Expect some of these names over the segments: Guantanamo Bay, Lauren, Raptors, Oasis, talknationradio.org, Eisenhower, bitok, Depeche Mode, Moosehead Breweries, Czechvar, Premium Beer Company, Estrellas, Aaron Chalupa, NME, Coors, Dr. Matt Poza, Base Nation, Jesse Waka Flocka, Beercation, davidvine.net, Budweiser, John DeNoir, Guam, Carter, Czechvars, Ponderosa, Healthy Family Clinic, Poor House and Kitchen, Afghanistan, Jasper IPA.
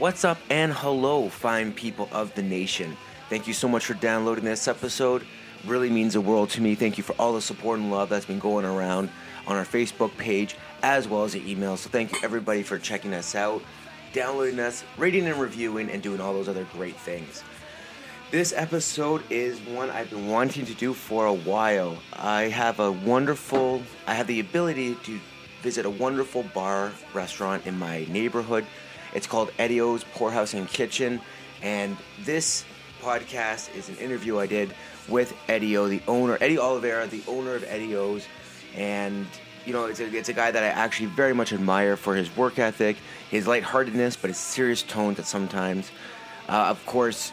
What's up and hello, fine people of the nation. Thank you so much for downloading this episode. Really means the world to me. Thank you for all the support and love that's been going around on our Facebook page as well as the email. So thank you everybody for checking us out, downloading us, rating and reviewing, and doing all those other great things. This episode is one I've been wanting to do for a while. I have the ability to visit a wonderful bar restaurant in my neighborhood. It's called Eddie O's Poor House and Kitchen, and this podcast is an interview I did with Eddie O, the owner, Eddie Oliveira, the owner of Eddie O's, and you know, it's a guy that I actually very much admire for his work ethic, his lightheartedness, but his serious tones at sometimes. Of course,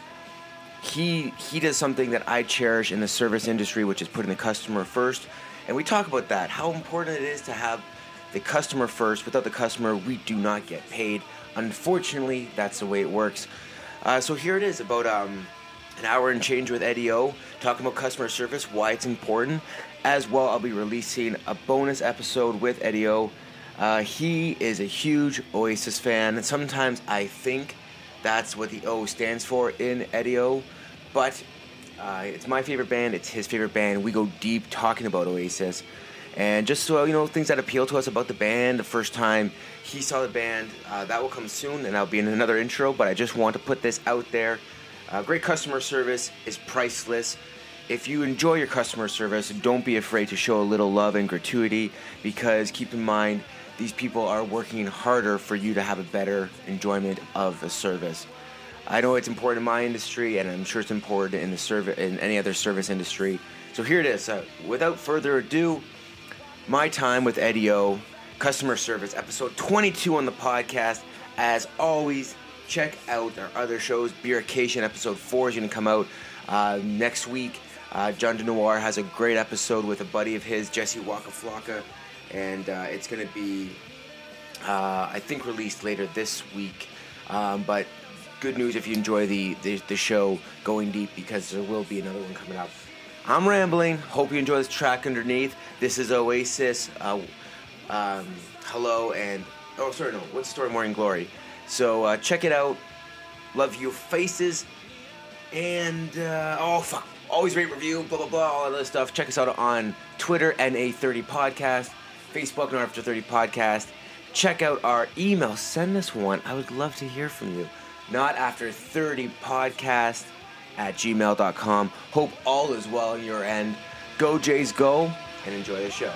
he does something that I cherish in the service industry, which is putting the customer first. And we talk about that, how important it is to have the customer first. Without the customer, we do not get paid. Unfortunately, that's the way it works. So here it is, about an hour and change with Eddie O, talking about customer service, why it's important. As well, I'll be releasing a bonus episode with Eddie O. He is a huge Oasis fan, and sometimes I think that's what the O stands for in Eddie O, but it's my favorite band, it's his favorite band. We go deep talking about Oasis, and just so you know, things that appeal to us about the band. The first time he saw the band, that will come soon, and I'll be in another intro, but I just want to put this out there. Great customer service is priceless. If you enjoy your customer service, don't be afraid to show a little love and gratuity, because keep in mind, these people are working harder for you to have a better enjoyment of the service. I know it's important in my industry, and I'm sure it's important in in any other service industry. So here it is. Without further ado, my time with Eddie O, customer service, episode 22 on the podcast. As always, check out our other shows. Beercation episode 4 is going to come out next week. John DeNoir has a great episode with a buddy of his, Jesse Waka Flocka. And it's going to be, I think, released later this week. But good news if you enjoy the show, going deep, because there will be another one coming up. I'm rambling. Hope you enjoy this track underneath. This is Oasis. Hello and... Oh, sorry, no. What's the Story Morning Glory? So check it out. Love your faces. And, always rate, review, blah, blah, blah, all that other stuff. Check us out on Twitter, NA30 Podcast. Facebook, No After 30 Podcast. Check out our email. Send us one. I would love to hear from you. NotAfter30podcast@gmail.com. Hope all is well on your end. Go Jays, go, and enjoy the show.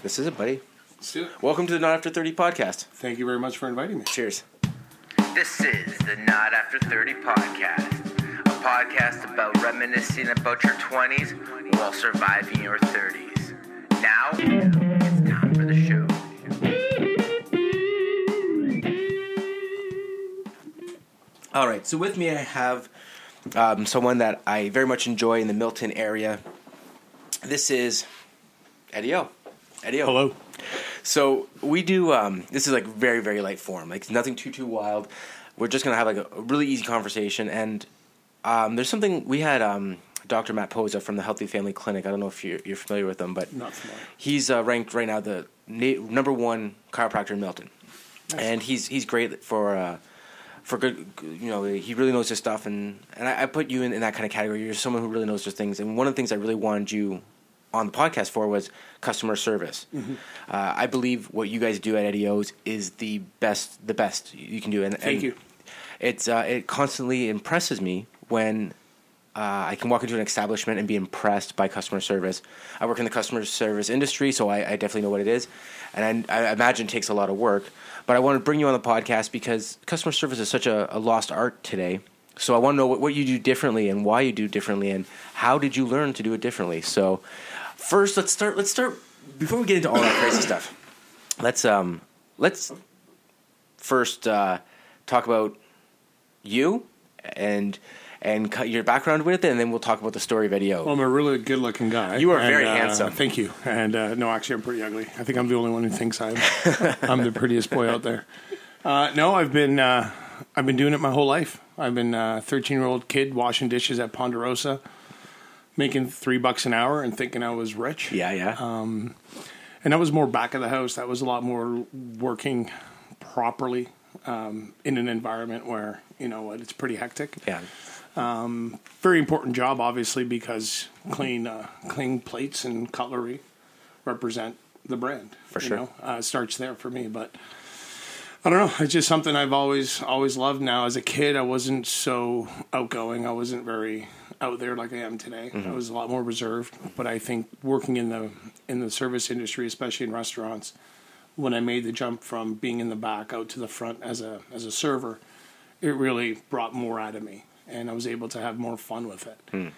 This is it, buddy. Let's do it. Welcome to the Not After 30 Podcast. Thank you very much for inviting me. Cheers. This is the Not After 30 Podcast, a podcast about reminiscing about your 20s while surviving your 30s. Now, it's time for the show. All right, so with me I have someone that I very much enjoy in the Milton area. This is Eddie O. Eddie O. Hello. So we do, this is like very, very light form. Like nothing too wild. We're just going to have like a really easy conversation. And there's something, we had Dr. Matt Poza from the Healthy Family Clinic. I don't know if you're familiar with him, but not familiar. He's ranked right now the number one chiropractor in Milton. Nice. And he's great for for good, you know, he really knows his stuff. And I put you in that kind of category. You're someone who really knows their things. And one of the things I really wanted you on the podcast for was customer service. Mm-hmm. I believe what you guys do at Eddie O's is the best you can do. And thank you. It's it constantly impresses me when I can walk into an establishment and be impressed by customer service. I work in the customer service industry, so I definitely know what it is, and I imagine it takes a lot of work. But I want to bring you on the podcast because customer service is such a lost art today. So I want to know what you do differently and why you do differently and how did you learn to do it differently. So first, let's start before we get into all that crazy stuff. Let's first talk about you and your background with it, and then we'll talk about the story of Eddie O. Well, I'm a really good-looking guy. You are very handsome. Thank you. And no, actually, I'm pretty ugly. I think I'm the only one who thinks I'm the prettiest boy out there. No, I've been doing it my whole life. I've been a 13-year-old kid washing dishes at Ponderosa, making $3 an hour and thinking I was rich. Yeah. And that was more back of the house. That was a lot more working properly in an environment where, you know, it's pretty hectic. Yeah. Very important job, obviously, because clean plates and cutlery represent the brand. For sure. You know? It starts there for me, but I don't know. It's just something I've always loved. Now, as a kid, I wasn't so outgoing. I wasn't very out there like I am today. Mm-hmm. I was a lot more reserved, but I think working in the service industry, especially in restaurants, when I made the jump from being in the back out to the front as a server, it really brought more out of me, and I was able to have more fun with it. Mm.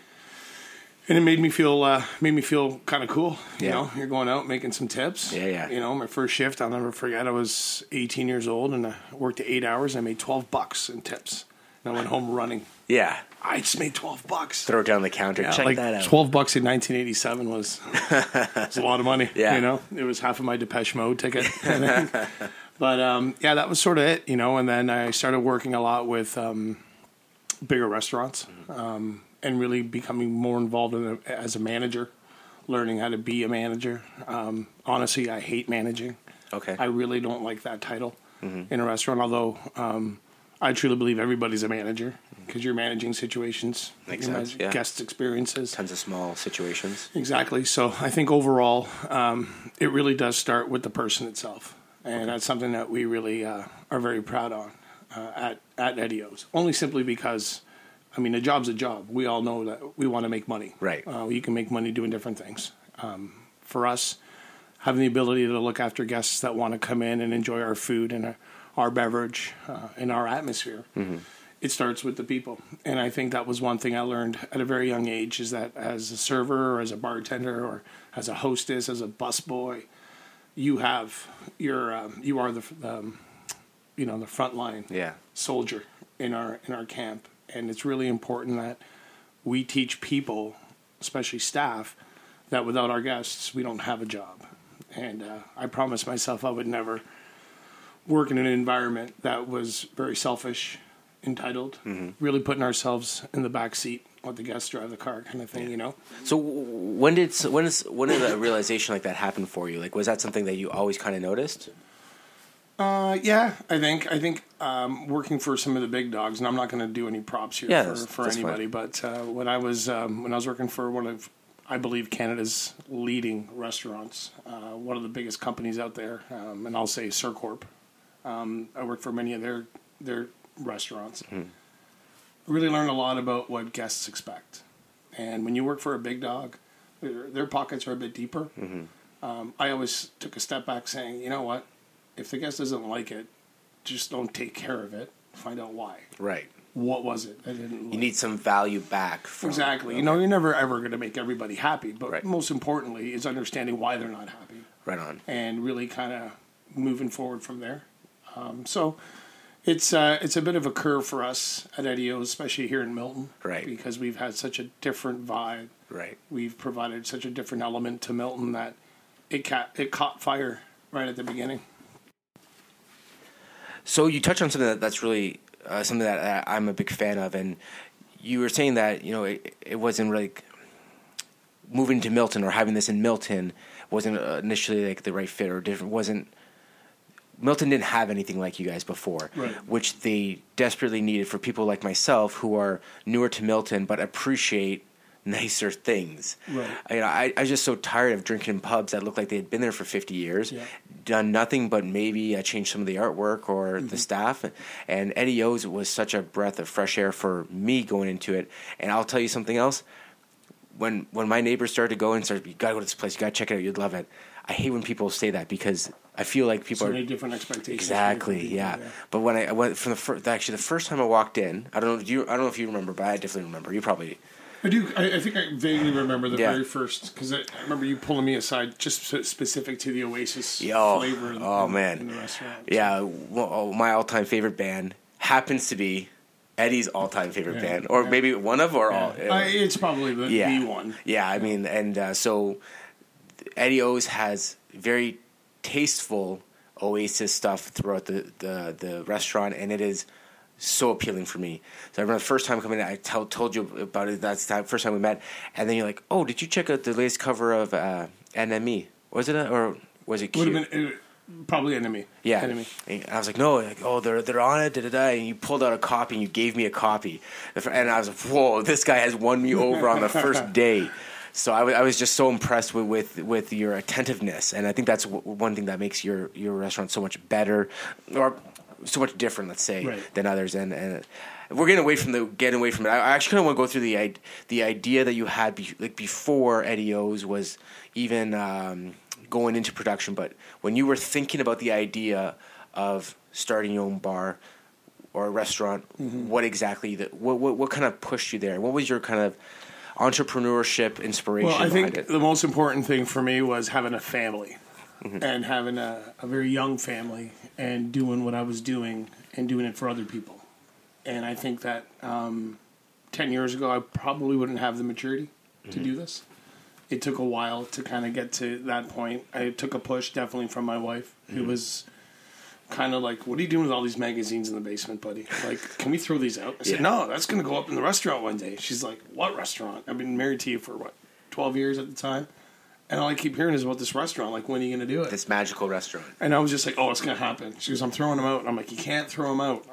And it made me feel kind of cool. You know, you're going out making some tips. Yeah. You know, my first shift, I'll never forget. I was 18 years old, and I worked 8 hours. And I made $12 in tips, and I went home running. Yeah, I just made $12. Throw it down the counter. Yeah, check like that out. $12 in 1987 was a lot of money. Yeah, you know, it was half of my Depeche Mode ticket. But yeah, that was sort of it. You know, and then I started working a lot with bigger restaurants. And really becoming more involved as a manager, learning how to be a manager. Honestly, I hate managing. Okay. I really don't like that title in a restaurant, although I truly believe everybody's a manager because you're managing situations. Makes sense, yeah. Guest experiences. Tons of small situations. Exactly. So I think overall, it really does start with the person itself. And that's something that we really are very proud on at Eddie O's, only simply because I mean, a job's a job. We all know that we want to make money. Right. You can make money doing different things. For us, having the ability to look after guests that want to come in and enjoy our food and our beverage and our atmosphere, it starts with the people. And I think that was one thing I learned at a very young age is that as a server or as a bartender or as a hostess, as a busboy, you have you are the frontline soldier in our camp. And it's really important that we teach people, especially staff, that without our guests, we don't have a job. And I promised myself I would never work in an environment that was very selfish, entitled, really putting ourselves in the back seat, let the guests drive the car kind of thing, you know? So when did a realization like that happen for you? Like, was that something that you always kind of noticed? Yeah, I think working for some of the big dogs, and I'm not going to do any props here for that's anybody. Fine. But when I was working for one of, I believe, Canada's leading restaurants, one of the biggest companies out there, and I'll say SIR Corp. I worked for many of their restaurants. I really learned a lot about what guests expect, and when you work for a big dog, their pockets are a bit deeper. I always took a step back, saying, you know what. If the guest doesn't like it, just don't take care of it. Find out why. Right. What was it? I didn't like. You need some value back. Exactly. You know, you're never, ever going to make everybody happy. But most importantly is understanding why they're not happy. Right on. And really kind of moving forward from there. So it's a bit of a curve for us at Eddie O's, especially here in Milton. Right. Because we've had such a different vibe. Right. We've provided such a different element to Milton that it caught fire right at the beginning. So you touched on something that's really something that I'm a big fan of, and you were saying that, you know, it wasn't really like moving to Milton or having this in Milton wasn't initially like the right fit or different, wasn't Milton didn't have anything like you guys before, right, which they desperately needed for people like myself who are newer to Milton but appreciate nicer things. Right. You know, I was just so tired of drinking in pubs that looked like they had been there for 50 years, yeah, done nothing but maybe changed some of the artwork or mm-hmm. the staff. And Eddie O's was such a breath of fresh air for me going into it. And I'll tell you something else. When my neighbors started to go and started, you got to go to this place, you got to check it out, you'd love it. I hate when people say that because I feel like people so many different expectations. Exactly, yeah. Yeah. But when I went from the first time I walked in, I don't know if you remember, but I definitely remember. You probably. I do. I think I vaguely remember the very first, because I remember you pulling me aside just specific to the Oasis flavor. In the restaurant. Yeah, well, my all-time favorite band happens to be Eddie's all-time favorite band, or maybe one of, or all. It's probably the one. Yeah, I mean, and so Eddie O's has very tasteful Oasis stuff throughout the restaurant, and it is so appealing for me. So I remember the first time coming in, I told you about it. That's the first time we met, and then you're like, "Oh, did you check out the latest cover of NME? Was it or was it Q?" Would have been probably NME. Yeah, NME. And I was like, "No, like, oh, they're on it." Da da da. And you pulled out a copy, and you gave me a copy, and I was like, "Whoa, this guy has won me over on the first day." So I was just so impressed with your attentiveness, and I think that's one thing that makes your restaurant so much better, or so much different, let's say, than others. And we're getting away from it. I actually kind of want to go through the idea that you had before Eddie O's was even going into production. But when you were thinking about the idea of starting your own bar or a restaurant, mm-hmm. what exactly what kind of pushed you there? What was your kind of entrepreneurship inspiration? Well, I think the most important thing for me was having a family. Mm-hmm. And having a very young family and doing what I was doing and doing it for other people. And I think that 10 years ago, I probably wouldn't have the maturity mm-hmm. to do this. It took a while to kind of get to that point. I took a push definitely from my wife, mm-hmm. who was kind of like, what are you doing with all these magazines in the basement, buddy? Like, can we throw these out? I said, no, that's going to go up in the restaurant one day. She's like, what restaurant? I've been married to you for, 12 years at the time? And all I keep hearing is about this restaurant. Like, when are you going to do it? This magical restaurant. And I was just like, oh, it's going to happen. She goes, I'm throwing them out. And I'm like, you can't throw them out.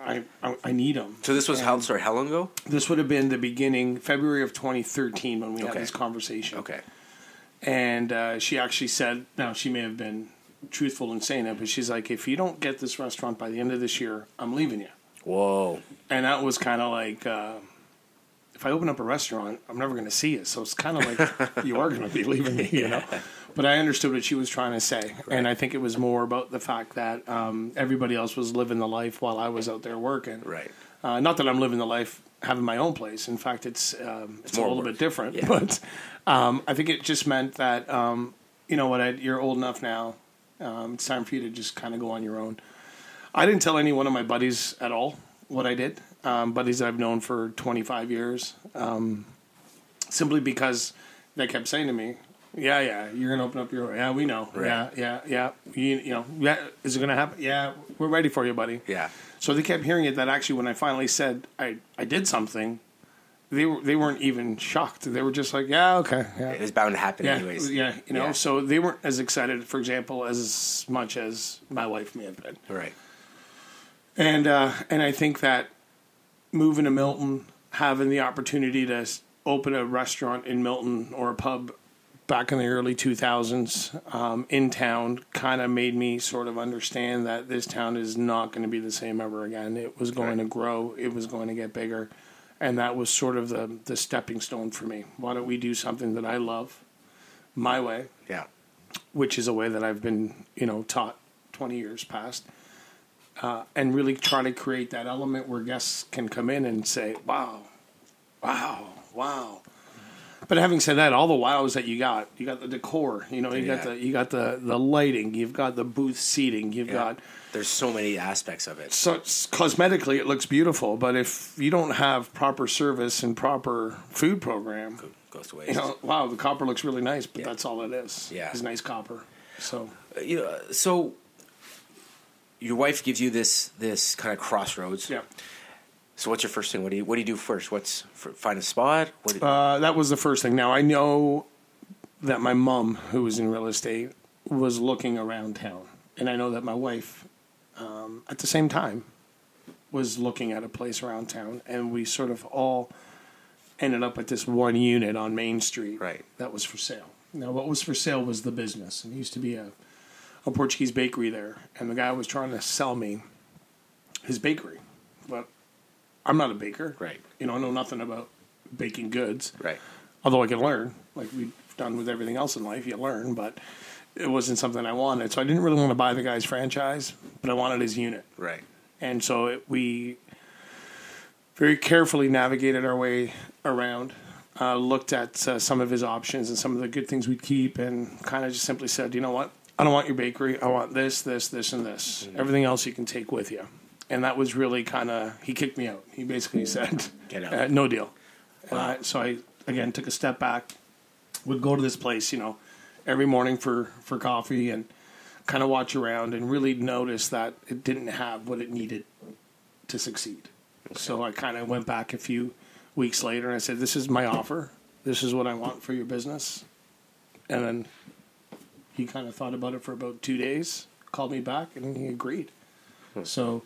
I need them. So this was how long ago? This would have been the beginning, February of 2013 when we had this conversation. Okay. And she actually said, now she may have been truthful in saying it, but she's like, if you don't get this restaurant by the end of this year, I'm leaving you. Whoa. And that was kind of like... if I open up a restaurant, I'm never going to see it. So it's kind of like you are going to be leaving me, you know. But I understood what she was trying to say. Right. And I think it was more about the fact that everybody else was living the life while I was out there working. Right. Not that I'm living the life having my own place. In fact, it's a little bit different. Yeah. But I think it just meant that, you know what, you're old enough now. It's time for you to just kind of go on your own. I didn't tell any one of my buddies at all what I did. Buddies that I've known for 25 years, simply because they kept saying to me, you're going to open up your, we know. Right. Is it going to happen? Yeah, we're ready for you, buddy. Yeah. So they kept hearing it that actually when I finally said I did something, they weren't even shocked. They were just like, it was bound to happen anyways. Yeah, you know, so they weren't as excited, for example, as much as my wife may have been. Right. And I think that moving to Milton, having the opportunity to open a restaurant in Milton or a pub back in the early 2000s in town kind of made me sort of understand that this town is not going to be the same ever again. It was going to grow. It was going to get bigger. And that was sort of the stepping stone for me. Why don't we do something that I love my way, which is a way that I've been, taught 20 years past. And really try to create that element where guests can come in and say, wow. But having said that, all the wows that you got the decor, you got the lighting, you've got the booth seating, you've got... There's so many aspects of it. So cosmetically, it looks beautiful, but if you don't have proper service and proper food program... Goes to waste. The copper looks really nice, but that's all it is. Yeah. It's nice copper. So... Your wife gives you this kind of crossroads. Yeah. So what's your first thing? What do you do first? Find a spot? That was the first thing. Now, I know that my mom, who was in real estate, was looking around town. And I know that my wife at the same time, was looking at a place around town, and we sort of all ended up at this one unit on Main Street that was for sale. Now, what was for sale was the business. It used to be a Portuguese bakery there, and the guy was trying to sell me his bakery. But I'm not a baker. Right. You know, I know nothing about baking goods. Right. Although I can learn, like we've done with everything else in life, you learn, but it wasn't something I wanted. So I didn't really want to buy the guy's franchise, but I wanted his unit. Right. And so we very carefully navigated our way around, looked at some of his options and some of the good things we'd keep, and kind of just simply said, you know what? I don't want your bakery. I want this, this, this, and this. Mm-hmm. Everything else you can take with you. And that was really kind of, he kicked me out. He basically said, get out. No deal. Wow. So I, again, took a step back, would go to this place, you know, every morning for coffee and kind of watch around and really notice that it didn't have what it needed to succeed. Okay. So I kind of went back a few weeks later and I said, this is my offer. This is what I want for your business. And then he kind of thought about it for about 2 days, called me back, and he agreed. So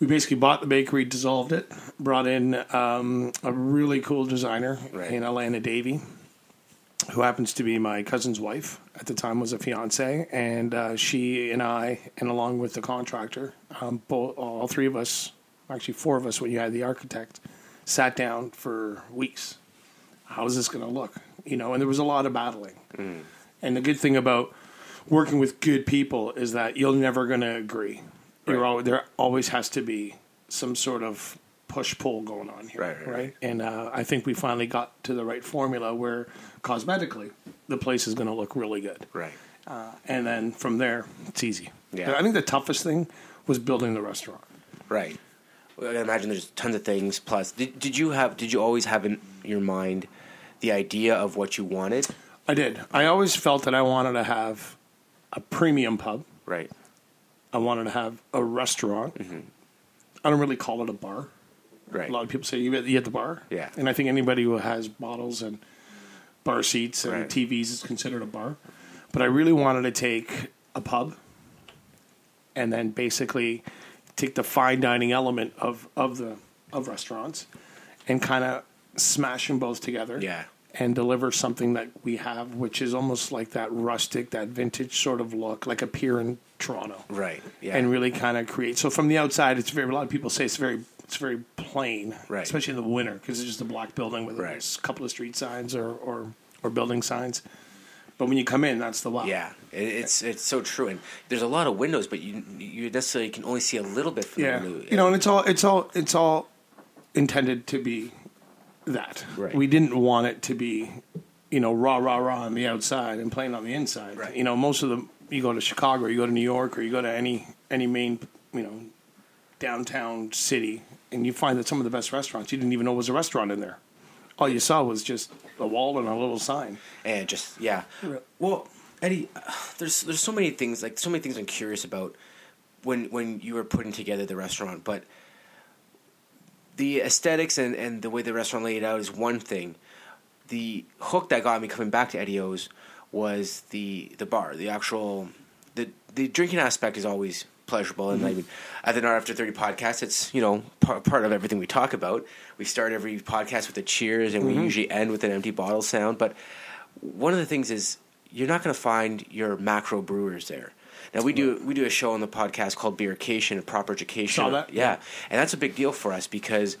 we basically bought the bakery, dissolved it, brought in a really cool designer in Atlanta, Davie, who happens to be my cousin's wife, at the time was a fiancée, and she and I, and along with the contractor, all three of us, actually four of us when you had the architect, sat down for weeks. How is this going to look? You know, and there was a lot of battling. Mm. And the good thing about working with good people is that you're never going to agree. Right. There always has to be some sort of push-pull going on here, right? And I think we finally got to the right formula where cosmetically the place is going to look really good. Right. And then from there, it's easy. Yeah. I think the toughest thing was building the restaurant. Right. Well, I imagine there's tons of things. Plus, did you always have in your mind the idea of what you wanted? I did. I always felt that I wanted to have a premium pub. Right. I wanted to have a restaurant. Mm-hmm. I don't really call it a bar. Right. A lot of people say, you at the bar? Yeah. And I think anybody who has bottles and bar seats and TVs is considered a bar. But I really wanted to take a pub and then basically take the fine dining element of restaurants and kind of smash them both together. Yeah. And deliver something that we have, which is almost like that rustic, that vintage sort of look, like a pier in Toronto. Right. Yeah. And really kind of create. So from the outside, a lot of people say it's very plain, especially in the winter, because it's just a block building with a couple of street signs or building signs. But when you come in, that's the wow. Yeah, it's so true. And there's a lot of windows, but you necessarily can only see a little bit from the window. You know, and it's all intended to be that. Right. We didn't want it to be, you know, rah, on the outside and plain on the inside. Right. You know, most of them, you go to Chicago, or you go to New York, or you go to any main, you know, downtown city, and you find that some of the best restaurants, you didn't even know was a restaurant in there. All you saw was just a wall and a little sign. And just, yeah. Well, Eddie, there's so many things I'm curious about when you were putting together the restaurant, but the aesthetics and the way the restaurant laid out is one thing. The hook that got me coming back to Eddie O's was the bar. The actual the drinking aspect is always pleasurable, and mm-hmm. I mean, at the Not After 30 podcast, it's, you know, part of everything we talk about. We start every podcast with a cheers, and mm-hmm. we usually end with an empty bottle sound. But one of the things is you're not going to find your macro brewers there. Now we do a show on the podcast called Beercation, and proper education. Saw that? Yeah, and that's a big deal for us because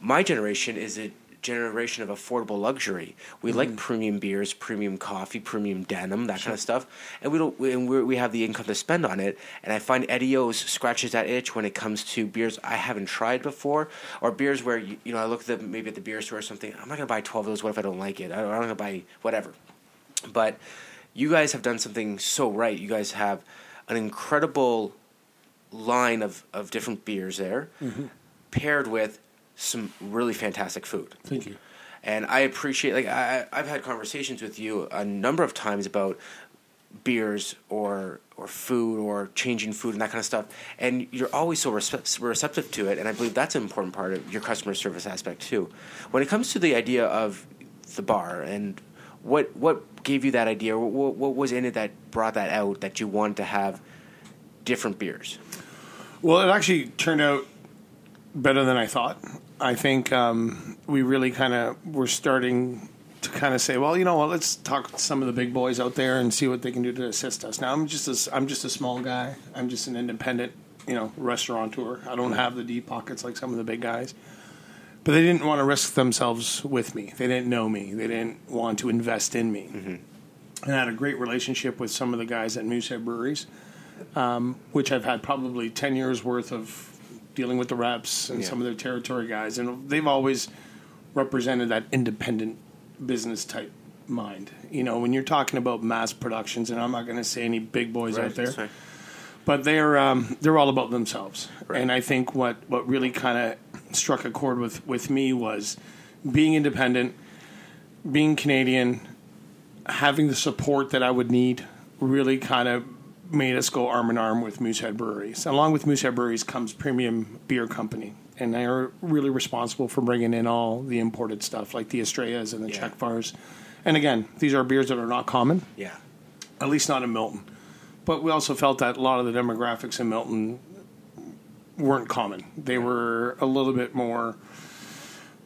my generation is a generation of affordable luxury. We mm-hmm. like premium beers, premium coffee, premium denim, that kind of stuff, and we have the income to spend on it. And I find Eddie O's scratches that itch when it comes to beers I haven't tried before, or beers where you know I look at them maybe at the beer store or something. I'm not gonna buy 12 of those. What if I don't like it? I'm not gonna buy whatever, but. You guys have done something so right. You guys have an incredible line of different beers there, mm-hmm. paired with some really fantastic food. Thank you. And I appreciate, like, I've had conversations with you a number of times about beers or food or changing food and that kind of stuff, and you're always so receptive to it, and I believe that's an important part of your customer service aspect too. When it comes to the idea of the bar and what gave you that idea? What was in it that brought that out that you wanted to have different beers? Well, it actually turned out better than I thought. I think we really kind of were starting to kind of say, well, you know what, let's talk to some of the big boys out there and see what they can do to assist us. Now, I'm just a small guy. I'm just an independent, restaurateur. I don't have the deep pockets like some of the big guys. But they didn't want to risk themselves with me. They didn't know me. They didn't want to invest in me. Mm-hmm. And I had a great relationship with some of the guys at Moosehead Breweries, which I've had probably 10 years worth of dealing with the reps and some of their territory guys. And they've always represented that independent business type mind. You know, when you're talking about mass productions, and I'm not going to say any big boys out there, right. But they're all about themselves. Right. And I think what really kind of struck a chord with me was being independent, being Canadian, having the support that I would need really kind of made us go arm in arm with Moosehead Breweries. Along with Moosehead Breweries comes Premium Beer Company, and they are really responsible for bringing in all the imported stuff like the Estrellas and the Czechvars. And again, these are beers that are not common, at least not in Milton. But we also felt that a lot of the demographics in Milton weren't common. They were a little bit more,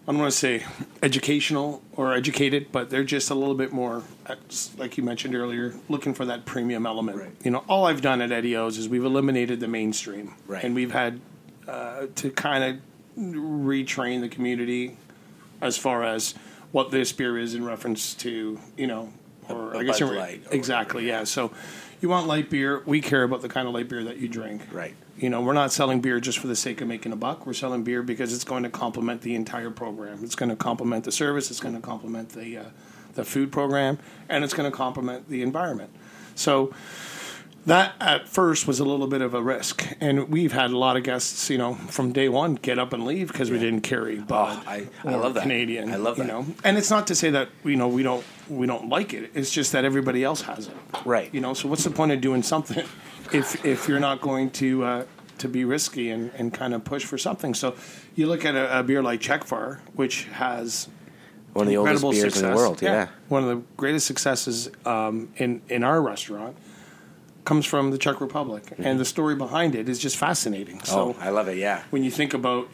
I don't want to say educational or educated, but they're just a little bit more, like you mentioned earlier, looking for that premium element. Right. You know, all I've done at Eddie O's is we've eliminated the mainstream. Right. And we've had to kind of retrain the community as far as what this beer is in reference to, or I guess Bud Light. Exactly, yeah. So you want light beer. We care about the kind of light beer that you drink. Right. You know, we're not selling beer just for the sake of making a buck. We're selling beer because it's going to complement the entire program. It's going to complement the service. It's going to complement the food program, and it's going to complement the environment. So that at first was a little bit of a risk, and we've had a lot of guests, from day one get up and leave because we didn't carry Bud. I love that. Canadian. I love that. And it's not to say that we don't like it. It's just that everybody else has it. Right. So what's the point of doing something? If you're not going to be risky and kind of push for something. So you look at a beer like Czechvar, which has one of the oldest beers in the world. Yeah. One of the greatest successes in our restaurant comes from the Czech Republic. Mm-hmm. And the story behind it is just fascinating. So I love it, when you think about,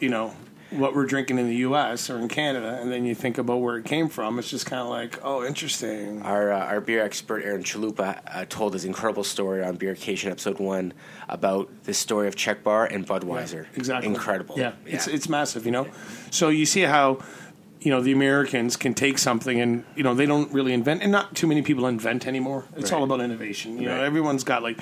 what we're drinking in the U.S. or in Canada, and then you think about where it came from, it's just kind of like, interesting. Our beer expert, Aaron Chalupa, told his incredible story on Beercation Episode 1 about the story of Czechvar and Budweiser. Yeah, exactly. Incredible. Yeah. It's massive, Yeah. So you see how, the Americans can take something and, they don't really invent, and not too many people invent anymore. It's all about innovation. You know, everyone's got like...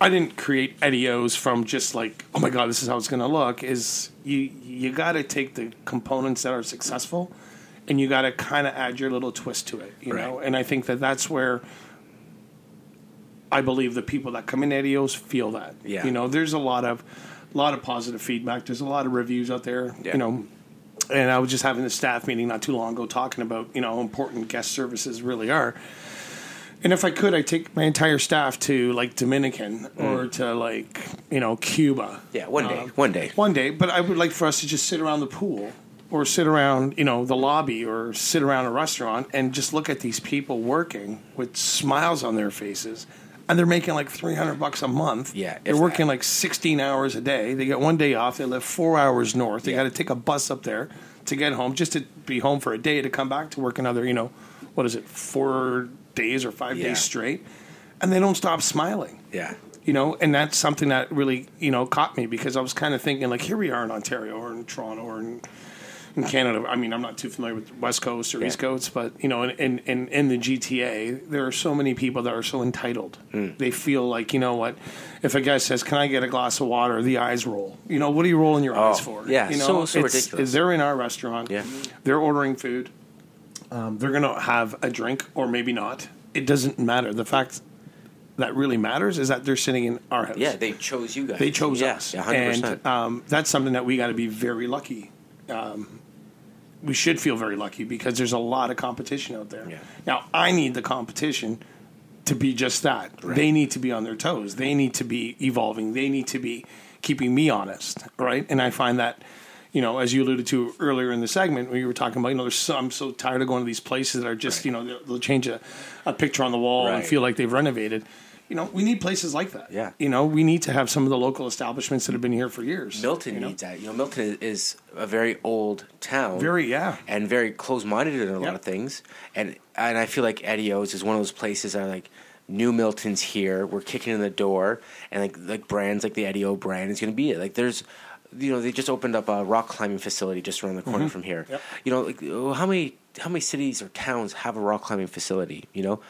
I didn't create Eddie O's from just like, oh my God, this is how it's going to look. Is you got to take the components that are successful, and you got to kind of add your little twist to it, you know. And I think that's where I believe the people that come in Eddie O's feel that. Yeah. There's a lot of positive feedback. There's a lot of reviews out there. Yeah. And I was just having a staff meeting not too long ago talking about how important guest services really are. And if I could, I'd take my entire staff to, like, Dominican or to, like, Cuba. Yeah, one day. But I would like for us to just sit around the pool or sit around, the lobby or sit around a restaurant and just look at these people working with smiles on their faces. And they're making, like, $300 a month. Yeah. They're working, like, 16 hours a day. They get one day off. They live 4 hours north. They got to take a bus up there to get home, just to be home for a day, to come back to work another, 4 days or 5 days straight, and they don't stop smiling. Yeah. And that's something that really, caught me, because I was kind of thinking, like, here we are in Ontario or in Toronto or in Canada. I mean, I'm not too familiar with West Coast or East Coast, but, in the GTA, there are so many people that are so entitled. They feel like, what, if a guy says, can I get a glass of water, the eyes roll. What are you rolling your eyes for? Yeah, so ridiculous. They're in our restaurant. Yeah. They're ordering food. They're going to have a drink or maybe not. It doesn't matter. The fact that really matters is that they're sitting in our house. Yeah, they chose you guys. They chose us. 100%. And that's something that we got to be very lucky. We should feel very lucky, because there's a lot of competition out there. Yeah. Now, I need the competition to be just that. Right. They need to be on their toes. They need to be evolving. They need to be keeping me honest, right? And I find that... as you alluded to earlier in the segment, when you were talking about, I'm so tired of going to these places that are just, they'll change a picture on the wall and feel like they've renovated. You know, we need places like that. Yeah. You know, we need to have some of the local establishments that have been here for years. Milton needs that. You know, Milton is a very old town. And very close-minded in a lot of things. And I feel like Eddie O's is one of those places that are like, new Milton's here, we're kicking in the door, and like brands like the Eddie O brand is going to be it. Like there's, you know, they just opened up a rock climbing facility just around the corner from here. Yep. You know, like how many cities or towns have a rock climbing facility, you know?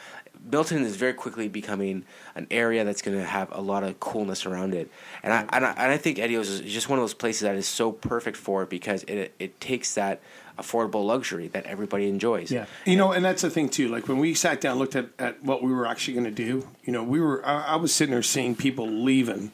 Milton is very quickly becoming an area that's going to have a lot of coolness around it, and I think Eddie O's is just one of those places that is so perfect for it because it takes that affordable luxury that everybody enjoys. Yeah, you know, and that's the thing too. Like when we sat down, looked at what we were actually going to do. You know, I was sitting there seeing people leaving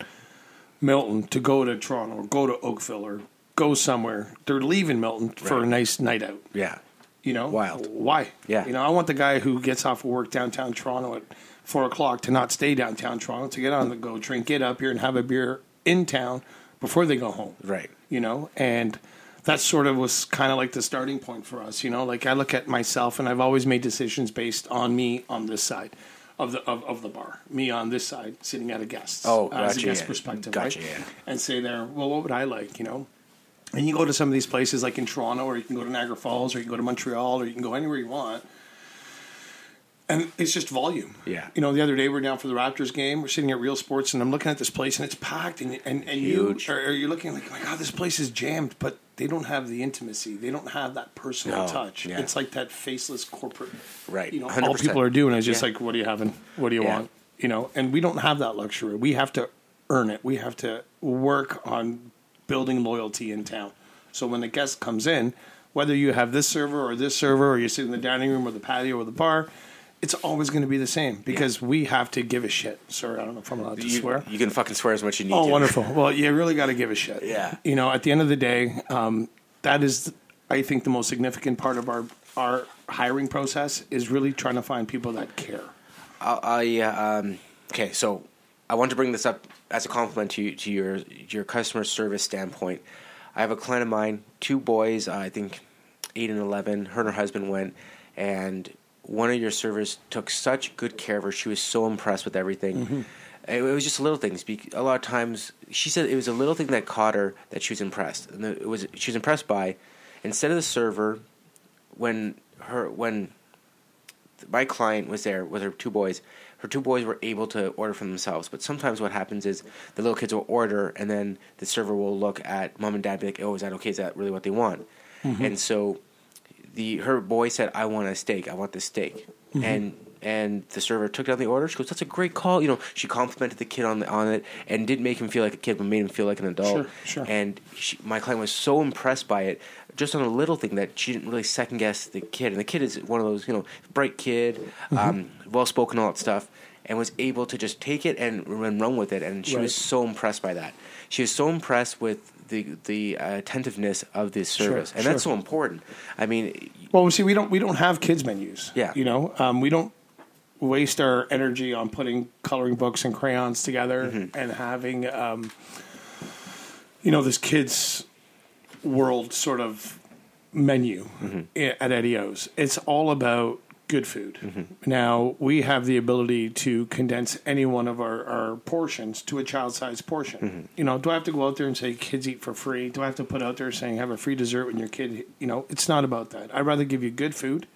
Milton to go to Toronto, or go to Oakville, or go somewhere. They're leaving Milton for a nice night out. Yeah. You know, wild. Why? Yeah. You know, I want the guy who gets off of work downtown Toronto at 4:00 to not stay downtown Toronto, to get on the GO train, get up here and have a beer in town before they go home. Right. You know, and that sort of was kind of like the starting point for us. You know, like I look at myself and I've always made decisions based on me on this side of the bar, me on this side sitting at a guest. Oh, gotcha. As a guest perspective. Gotcha. Right? Yeah. And say there, well, what would I like? You know. And you go to some of these places like in Toronto, or you can go to Niagara Falls, or you can go to Montreal, or you can go anywhere you want. And it's just volume. Yeah. You know, the other day we're down for the Raptors game. We're sitting at Real Sports, and I'm looking at this place, and it's packed. And you're looking like, oh my God, this place is jammed. But they don't have the intimacy. They don't have that personal touch. Yeah. It's like that faceless corporate. Right. You know, 100%. All people are doing is just like, what are you having? What do you want? You know, and we don't have that luxury. We have to earn it. We have to work on building loyalty in town. So when a guest comes in, whether you have this server, or you sit in the dining room or the patio or the bar, it's always going to be the same because we have to give a shit. Sorry, I don't know if I'm allowed to swear. You can fucking swear as much as you need to. Oh, wonderful. Well, you really got to give a shit. Yeah. You know, at the end of the day, that is, I think, the most significant part of our hiring process is really trying to find people that care. Okay, so I want to bring this up as a compliment to your customer service standpoint. I have a client of mine, two boys, I think 8 and 11, her and her husband went, and one of your servers took such good care of her. She was so impressed with everything. Mm-hmm. It was just little things. A lot of times, she said it was a little thing that caught her that she was impressed. And she was impressed by, instead of the server, when my client was there with her two boys, her two boys were able to order for themselves, but sometimes what happens is the little kids will order, and then the server will look at mom and dad and be like, oh, is that okay? Is that really what they want? Mm-hmm. And so her boy said, I want a steak. I want this steak. Mm-hmm. And the server took down the order. She goes, that's a great call. You know, she complimented the kid on it and didn't make him feel like a kid, but made him feel like an adult. Sure. And my client was so impressed by it, just on a little thing, that she didn't really second guess the kid. And the kid is one of those, you know, bright kid, well spoken, all that stuff, and was able to just take it and run with it. And she was so impressed by that. She was so impressed with the attentiveness of this service, and that's so important. I mean, well, see, we don't have kids menus. Yeah, you know, we don't waste our energy on putting coloring books and crayons together and having, you know, this kids world sort of menu at Eddie O's. It's all about good food. Mm-hmm. Now, we have the ability to condense any one of our portions to a child-sized portion. Mm-hmm. You know, do I have to go out there and say, kids eat for free? Do I have to put out there saying, have a free dessert when your kid, you know, it's not about that. I'd rather give you good food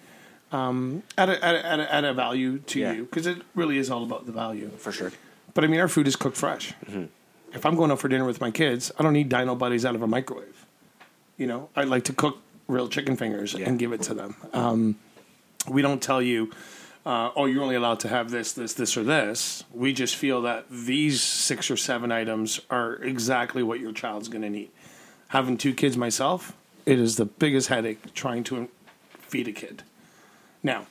at a value to you, because it really is all about the value. For sure. But, I mean, our food is cooked fresh. Mm-hmm. If I'm going out for dinner with my kids, I don't need Dino Buddies out of a microwave. You know, I like to cook real chicken fingers and give it to them. We don't tell you, oh, you're only allowed to have this, this, this, or this. We just feel that these 6 or 7 items are exactly what your child's going to need. Having 2 kids myself, it is the biggest headache trying to feed a kid. Now,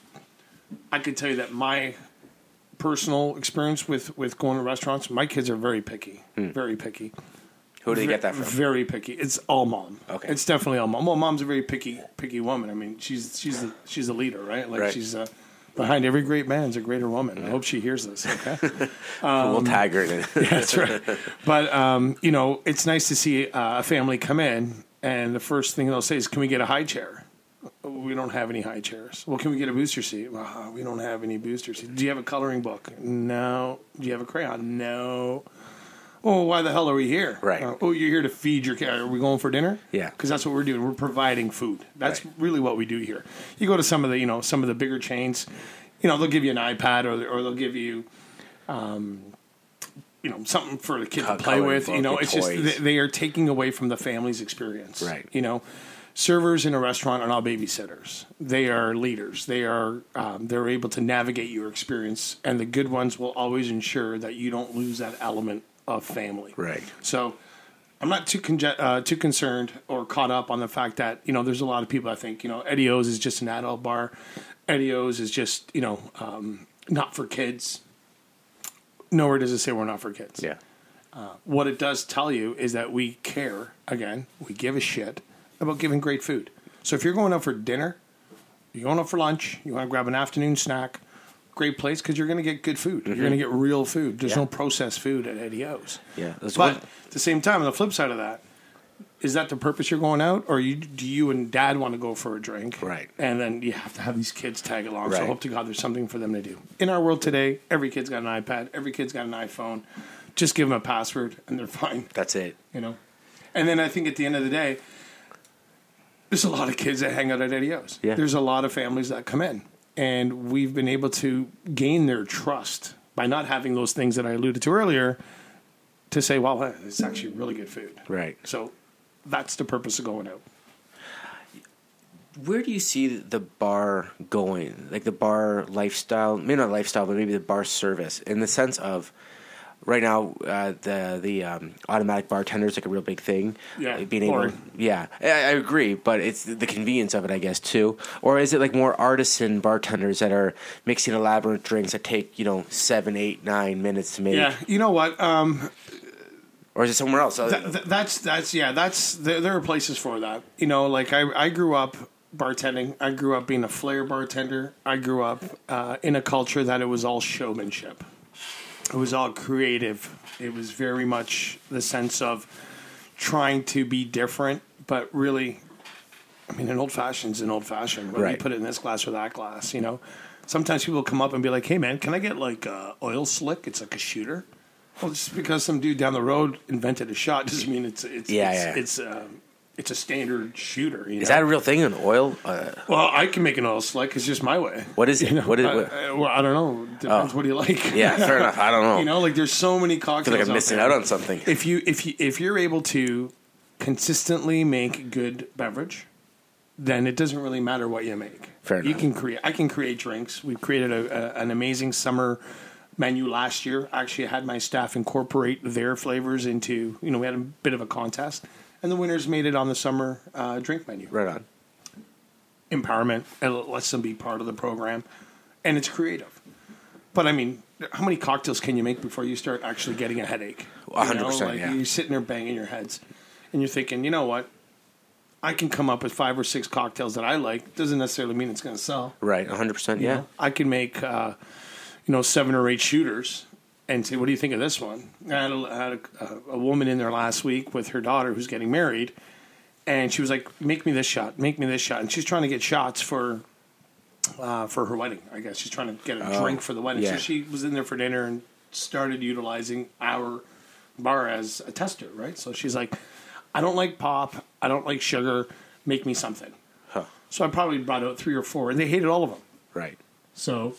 I could tell you that my personal experience with going to restaurants, my kids are very picky, very picky. Who do they get that from? Very picky. It's all mom. Okay. It's definitely all mom. Well, mom's a very picky woman. I mean, she's a leader, right? Like she's behind every great man's a greater woman. Yeah. I hope she hears this. Okay. We'll tag her in. Yeah, that's right. But you know, it's nice to see a family come in, and the first thing they'll say is, "Can we get a high chair?" we don't have any high chairs. Well, can we get a booster seat? We don't have any booster seats. Do you have a coloring book? No. Do you have a crayon? No. Oh, why the hell are we here? Right. Oh, you're here to feed your cat. Are we going for dinner? Yeah. Because that's what we're doing. We're providing food. That's really what we do here. You go to some of the, you know, some of the bigger chains, you know, they'll give you an iPad or they'll give you, you know, something for the kid to play with. You know, it's toys. Just they are taking away from the family's experience. Right. You know, servers in a restaurant are not babysitters. They are leaders. They are they're able to navigate your experience, and the good ones will always ensure that you don't lose that element of family. Right. So I'm not too concerned or caught up on the fact that, you know, there's a lot of people, I think, you know, Eddie O's is just an adult bar. Eddie O's is just, you know, not for kids. Nowhere does it say we're not for kids. Yeah. What it does tell you is that we care, again, we give a shit about giving great food. So if you're going out for dinner, you're going out for lunch, you want to grab an afternoon snack, great place because you're going to get good food. Mm-hmm. You're going to get real food. There's no processed food at Eddie O's. Yeah, that's but at the same time, on the flip side of that, is that the purpose you're going out, or do you and Dad want to go for a drink? Right. And then you have to have these kids tag along. Right. So I hope to God there's something for them to do. In our world today, every kid's got an iPad. Every kid's got an iPhone. Just give them a password and they're fine. That's it. You know. And then I think at the end of the day, there's a lot of kids that hang out at Eddie O's. Yeah. There's a lot of families that come in. And we've been able to gain their trust by not having those things that I alluded to earlier to say, well, it's actually really good food. Right. So that's the purpose of going out. Where do you see the bar going? Like the bar lifestyle, maybe not lifestyle, but maybe the bar service in the sense of right now the automatic bartender is like a real big thing. Yeah. I agree, but it's the convenience of it, I guess, too. Or is it like more artisan bartenders that are mixing elaborate drinks that take, you know, 7, 8, 9 minutes to make? Yeah, you know what? Or is it somewhere else? There are places for that. You know, like I grew up bartending. I grew up being a flair bartender. I grew up in a culture that it was all showmanship. It was all creative. It was very much the sense of trying to be different, but really, I mean, an old fashioned's an old fashioned. Whether you put it in this glass or that glass, you know. Sometimes people come up and be like, "Hey, man, can I get like oil slick? It's like a shooter." Well, just because some dude down the road invented a shot doesn't mean it's a standard shooter. You know? Is that a real thing? An oil? Well, I can make an oil slick. It's just my way. What is it? You know? I don't know. Depends what do you like. Yeah, fair enough. I don't know. You know, like there's so many cocktails. I feel like I'm missing out on something. If you're able to consistently make good beverage, then it doesn't really matter what you make. Fair enough. I can create drinks. We've created an amazing summer menu last year. Actually, I had my staff incorporate their flavors into, you know, we had a bit of a contest, and the winners made it on the summer drink menu. Right on. Empowerment, and it lets them be part of the program, and it's creative. But, I mean, how many cocktails can you make before you start actually getting a headache? 100%, You're sitting there banging your heads, and you're thinking, you know what? I can come up with 5 or 6 cocktails that I like. Doesn't necessarily mean it's going to sell. Right, 100%, you know? I can make... 7 or 8 shooters and say, what do you think of this one? I had a woman in there last week with her daughter who's getting married, and she was like, make me this shot. And she's trying to get shots for her wedding, I guess. She's trying to get a drink for the wedding. Yeah. So she was in there for dinner and started utilizing our bar as a tester, right? So she's like, I don't like pop. I don't like sugar. Make me something. Huh. So I probably brought out 3 or 4, and they hated all of them. Right. So...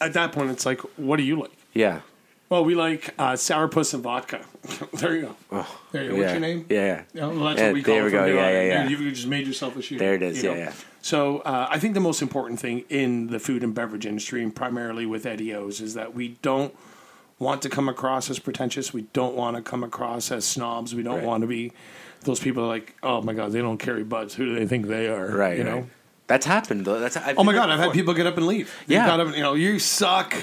at that point, it's like, what do you like? Yeah. Well, we like sour puss and vodka. There you go. Oh, there you go. Yeah. What's your name? Yeah. Well, that's what we call it. There we go. Yeah. You just made yourself a shooter. There it is. Yeah. So I think the most important thing in the food and beverage industry, and primarily with Eddie O's, is that we don't want to come across as pretentious. We don't want to come across as snobs. We don't want to be those people that are like, oh, my God, they don't carry buds. Who do they think they are? Right. You know? That's happened, though. Oh, my God. I've had people get up and leave. Yeah. You suck.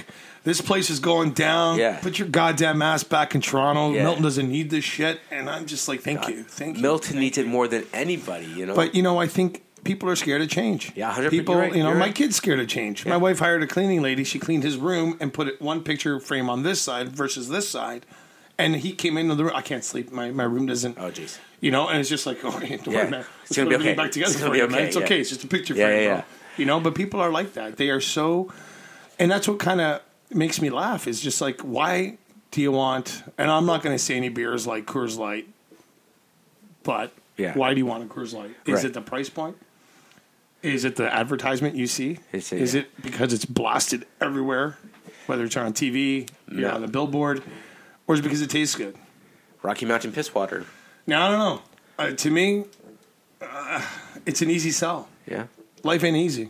This place is going down. Yeah. Put your goddamn ass back in Toronto. Yeah. Milton doesn't need this shit. And I'm just like, thank you. Milton needs it more than anybody, you know. But, you know, I think people are scared of change. Yeah, 100%. People, right. My kid's scared of change. Yeah. My wife hired a cleaning lady. She cleaned his room and put one picture frame on this side versus this side. And he came into the room. I can't sleep. My room doesn't. Oh, jeez. You know, and it's just like, oh, don't worry, man. It's going to be okay. Back together for you, man. It's okay. It's just a picture frame. Yeah. You know, but people are like that. They are so, and that's what kind of makes me laugh. Is just like, why do you want? And I'm not going to say any beers like Coors Light, but why do you want a Coors Light? Is it the price point? Is it the advertisement you see? Is it because it's blasted everywhere, whether it's on TV, you're on the billboard, or is it because it tastes good? Rocky Mountain piss water. Now, I don't know. To me, it's an easy sell. Yeah. Life ain't easy.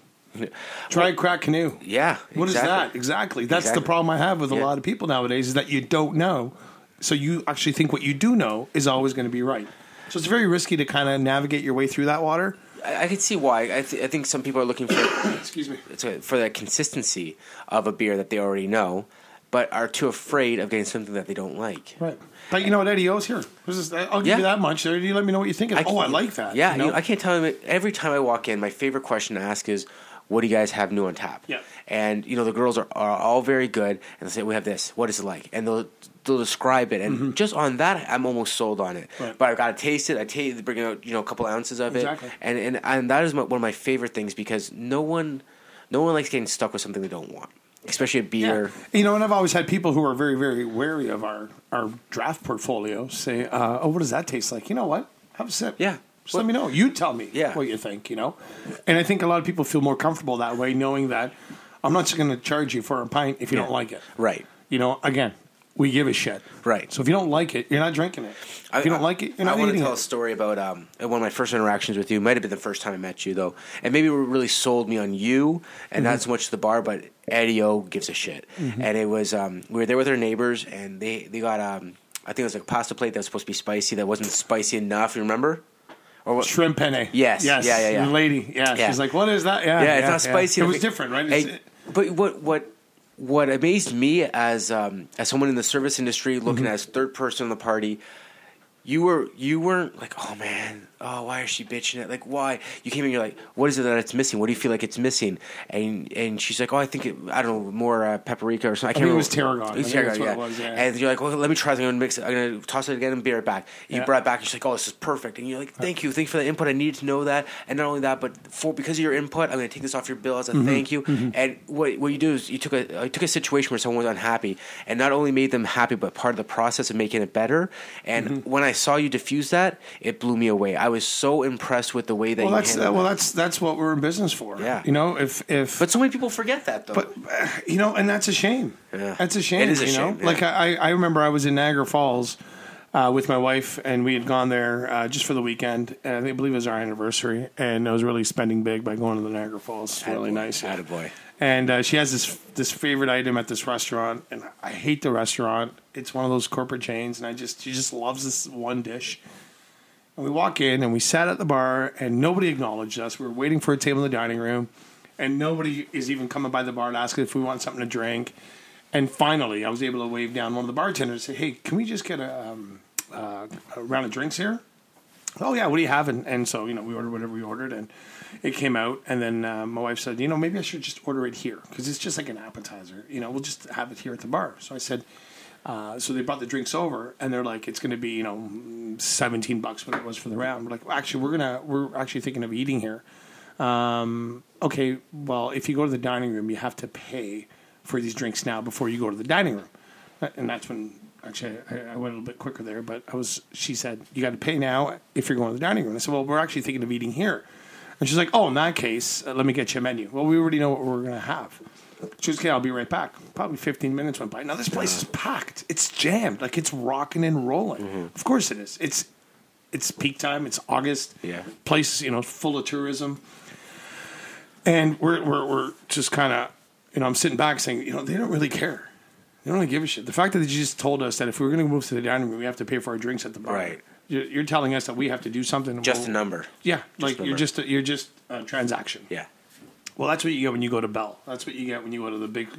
Try a crack canoe. Yeah. What is that? Exactly. That's the problem I have with a lot of people nowadays, is that you don't know. So you actually think what you do know is always going to be right. So it's very risky to kind of navigate your way through that water. I could see why. I think some people are looking for excuse me, for the consistency of a beer that they already know, but are too afraid of getting something that they don't like. Right. But you know what, Eddie O's here. I'll give you that much. You let me know what you think. I like that. Yeah, you know? I can't tell him. Every time I walk in, my favorite question to ask is, what do you guys have new on tap? Yeah. And, you know, the girls are all very good, and they'll say, we have this. What is it like? And they'll describe it. And just on that, I'm almost sold on it. Right. But I've got to taste it. I bring out, a couple ounces of it. And that is one of my favorite things, because no one likes getting stuck with something they don't want. Especially a beer. Yeah. You know, and I've always had people who are very, very wary of our draft portfolio say, what does that taste like? You know what? Have a sip. Yeah. Just let me know. You tell me what you think, you know? And I think a lot of people feel more comfortable that way, knowing that I'm not just going to charge you for a pint if you don't like it. Right. You know, again, we give a shit. Right. So if you don't like it, you're not drinking it. If you don't like it, you're not eating it. I want to tell a story about one of my first interactions with you. It might have been the first time I met you, though. And maybe it really sold me on you and not so much the bar, but Eddie O gives a shit. Mm-hmm. And it was we were there with our neighbors, and they got, I think it was like a pasta plate that was supposed to be spicy that wasn't spicy enough. You remember? Or what? Shrimp penne. Yes. Yeah. The lady. Yeah. She's like, what is that? Yeah, it's not spicy. It was different, right? But what amazed me as someone in the service industry, looking as third person in the party, you weren't like, oh man, why is she bitching it? Like, why? You came in, you're like, what is it that it's missing? What do you feel like it's missing? And she's like, oh, I think more paprika or something. I think it was tarragon. It was, yeah. And you're like, well, let me try something. I'm going to mix it. I'm going to toss it again and be right back. You brought it back, and she's like, oh, this is perfect. And you're like, thank you. Thank you for the input. I needed to know that. And not only that, but because of your input, I'm going to take this off your bill as a thank you. Mm-hmm. And what you do is you took a situation where someone was unhappy and not only made them happy, but part of the process of making it better. And when I saw you diffuse that, it blew me away. I was so impressed with the way that you handled it. Well, that's what we're in business for. Yeah. You know, if but so many people forget that, though. But you know, and that's a shame. Yeah. That's a shame. It is a shame. Yeah. Like I remember I was in Niagara Falls with my wife, and we had gone there just for the weekend. And I believe it was our anniversary, and I was really spending big by going to the Niagara Falls. It's really nice. Attaboy. And she has this favorite item at this restaurant, and I hate the restaurant. It's one of those corporate chains, and she just loves this one dish. And we walk in, and we sat at the bar, and nobody acknowledged us. We were waiting for a table in the dining room, and nobody is even coming by the bar and asking if we want something to drink. And finally, I was able to wave down one of the bartenders and say, hey, can we just get a round of drinks here? Oh, yeah, what do you have? And so, you know, we ordered whatever we ordered, and it came out. And then my wife said, you know, maybe I should just order it here because it's just like an appetizer. You know, we'll just have it here at the bar. So I said... so they brought the drinks over, and they're like, it's going to be, you know, $17, what it was for the round. We're like, well, actually, we're actually thinking of eating here. Okay, well, if you go to the dining room, you have to pay for these drinks now before you go to the dining room. And that's when, actually, I went a little bit quicker there, but she said, you got to pay now if you're going to the dining room. I said, well, we're actually thinking of eating here. And she's like, oh, in that case, let me get you a menu. Well, we already know what we're going to have. She was okay, I'll be right back. Probably 15 minutes went by. Now, this place is packed. It's jammed. Like, it's rocking and rolling. Mm-hmm. Of course it is. It's peak time. It's August. Yeah. Place, you know, full of tourism. And we're just kind of, you know, I'm sitting back saying, you know, they don't really care. They don't really give a shit. The fact that they just told us that if we were going to move to the dining room, we have to pay for our drinks at the bar. Right. You're telling us that we have to do something. Just a number. Yeah. Like, you're just a transaction. Yeah. Well, that's what you get when you go to Bell. That's what you get when you go to the big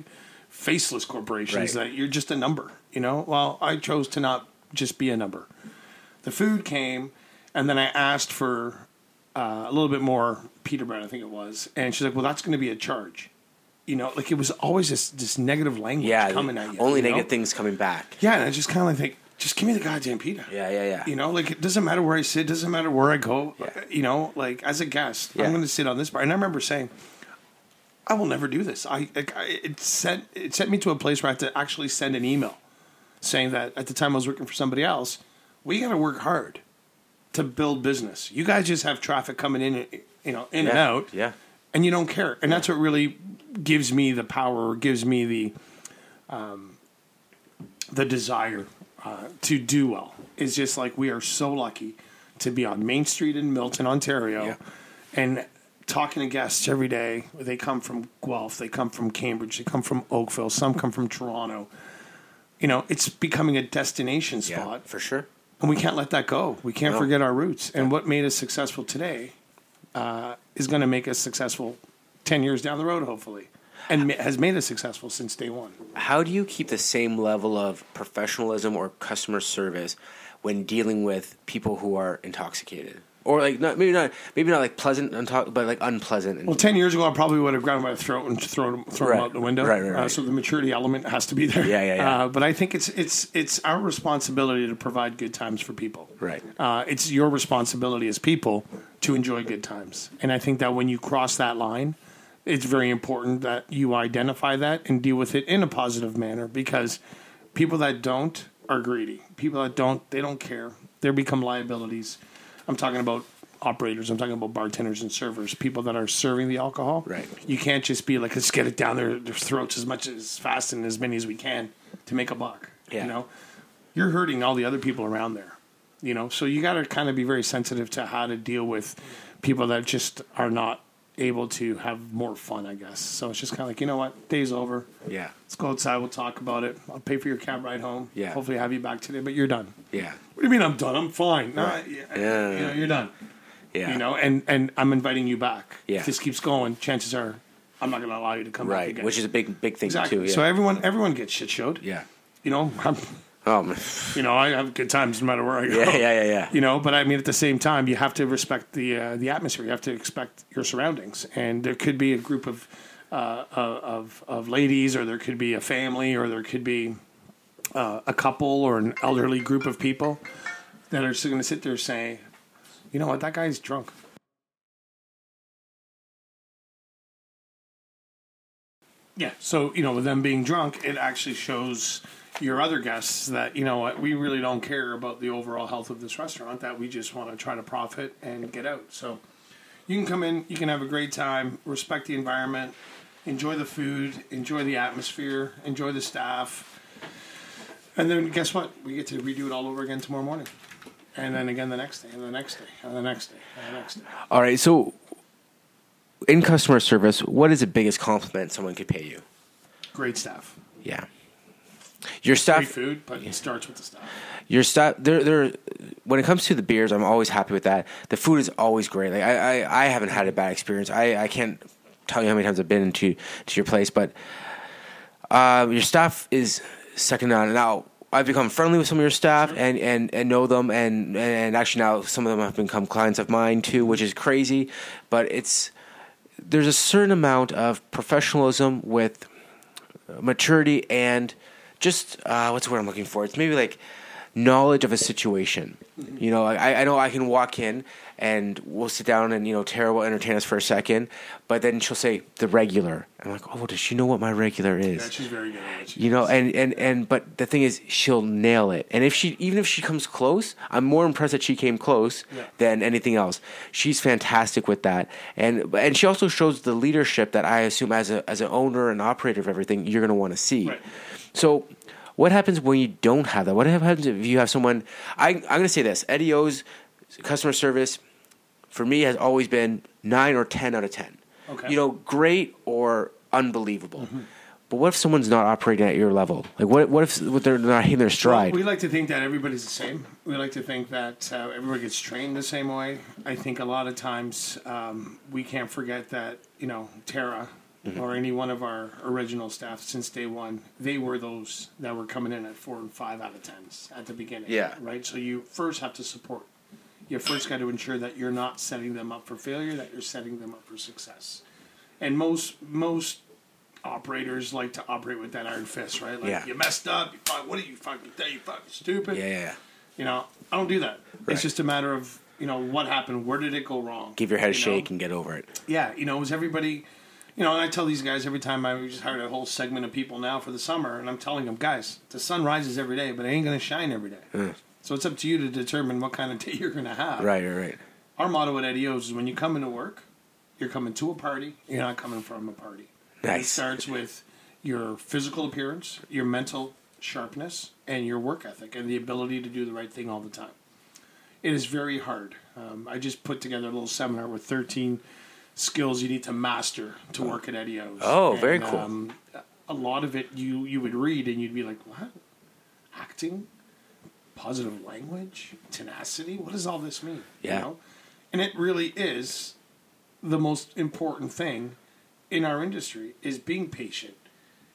faceless corporations, right. That you're just a number, you know? Well, I chose to not just be a number. The food came, and then I asked for a little bit more pita bread, I think it was. And she's like, well, that's going to be a charge. You know, like it was always this negative language coming at you. Only negative things coming back. Yeah, and I just kind of like think, just give me the goddamn pita. Yeah. You know, like, it doesn't matter where I sit. Doesn't matter where I go. Yeah. You know, like, as a guest, I'm going to sit on this bar. And I remember saying, I will never do this. It sent me to a place where I had to actually send an email saying that at the time I was working for somebody else, we got to work hard to build business. You guys just have traffic coming in, you know, in and out. Yeah. And you don't care. And that's what really gives me the power, or gives me the desire to do well. It's just like, we are so lucky to be on Main Street in Milton, Ontario, and talking to guests every day. They come from Guelph, they come from Cambridge, they come from Oakville, some come from Toronto. You know, it's becoming a destination spot. Yeah, for sure. And we can't let that go. We can't forget our roots. And what made us successful today is going to make us successful 10 years down the road, hopefully, and has made us successful since day one. How do you keep the same level of professionalism or customer service when dealing with people who are intoxicated? Or, like, maybe not like pleasant, but like unpleasant. Well, 10 years ago, I probably would have grabbed my throat and thrown him out the window. Right. So the maturity element has to be there. Yeah. But I think it's our responsibility to provide good times for people. Right. It's your responsibility as people to enjoy good times. And I think that when you cross that line, it's very important that you identify that and deal with it in a positive manner, because people that don't are greedy. People that don't, they don't care. They become liabilities. I'm talking about operators. I'm talking about bartenders and servers, people that are serving the alcohol. Right. You can't just be like, let's get it down their throats as much as fast and as many as we can to make a buck. Yeah. You know, you're hurting all the other people around there. You know, so you got to kind of be very sensitive to how to deal with people that just are not able to have more fun, I guess. So it's just kind of like, you know what, day's over. Yeah. Let's go outside. We'll talk about it. I'll pay for your cab ride home. Yeah. Hopefully I have you back today, but you're done. Yeah. What do you mean I'm done? I'm fine. Right. No, you know, you're done. Yeah. You know, and I'm inviting you back. Yeah. If this keeps going, chances are I'm not going to allow you to come back again. Which is a big thing too. Yeah. So everyone gets shit showed. Yeah. You know, you know, I have good times no matter where I go. Yeah. You know, but I mean, at the same time, you have to respect the atmosphere. You have to respect your surroundings, and there could be a group of ladies, or there could be a family, or there could be a couple or an elderly group of people that are going to sit there saying, "You know what? That guy's drunk." Yeah. So, you know, with them being drunk, it actually shows your other guests that, you know what, we really don't care about the overall health of this restaurant, that we just want to try to profit and get out. So you can come in, you can have a great time, respect the environment, enjoy the food, enjoy the atmosphere, enjoy the staff. And then guess what? We get to redo it all over again tomorrow morning. And then again the next day, and the next day, and the next day, and the next day. All right, so in customer service, what is the biggest compliment someone could pay you? Great staff. Yeah. Your staff, free food, but it starts with the staff. Your staff, they're when it comes to the beers, I'm always happy with that. The food is always great. Like I haven't had a bad experience. I can't tell you how many times I've been to your place, but your staff is second to none. Now I've become friendly with some of your staff, sure, and know them, and actually now some of them have become clients of mine too, which is crazy. But there's a certain amount of professionalism with maturity and just what's the word I'm looking for? It's maybe like knowledge of a situation. Mm-hmm. You know, I know I can walk in and we'll sit down and, you know, Tara will entertain us for a second, but then she'll say the regular. I'm like, oh, does she know what my regular is? Yeah, she's very good at what she you know, and but the thing is, she'll nail it. And even if she comes close, I'm more impressed that she came close than anything else. She's fantastic with that, and she also shows the leadership that I assume as an owner and operator of everything you're going to want to see. Right. So what happens when you don't have that? What happens if you have someone – I'm going to say this. Eddie O's customer service for me has always been 9 or 10 out of 10. Okay. You know, great or unbelievable. Mm-hmm. But what if someone's not operating at your level? Like what if they're not hitting their stride? Well, we like to think that everybody's the same. We like to think that everybody gets trained the same way. I think a lot of times we can't forget that, you know, Tara – mm-hmm. or any one of our original staff since day one, they were those that were coming in at 4 and 5 out of 10s at the beginning. Yeah. Right? So you first have to support. You first got to ensure that you're not setting them up for failure, that you're setting them up for success. And most operators like to operate with that iron fist, right? Like, you messed up. You fuck, what are you fucking? You fucking stupid. Yeah. You know, I don't do that. Right. It's just a matter of, you know, what happened? Where did it go wrong? Give your head a shake and get over it. Yeah. You know, it was everybody. You know, and I tell these guys every time, I just hired a whole segment of people now for the summer, and I'm telling them, guys, the sun rises every day, but it ain't going to shine every day. Mm. So it's up to you to determine what kind of day you're going to have. Right. Our motto at Eddie O's is when you come into work, you're coming to a party, you're not coming from a party. Nice. It starts with your physical appearance, your mental sharpness, and your work ethic, and the ability to do the right thing all the time. It is very hard. I just put together a little seminar with 13 skills you need to master to work at Eddie O's. Oh, and, very cool. A lot of it you would read and you'd be like, what? Acting? Positive language? Tenacity? What does all this mean? Yeah. You know? And it really is the most important thing in our industry is being patient,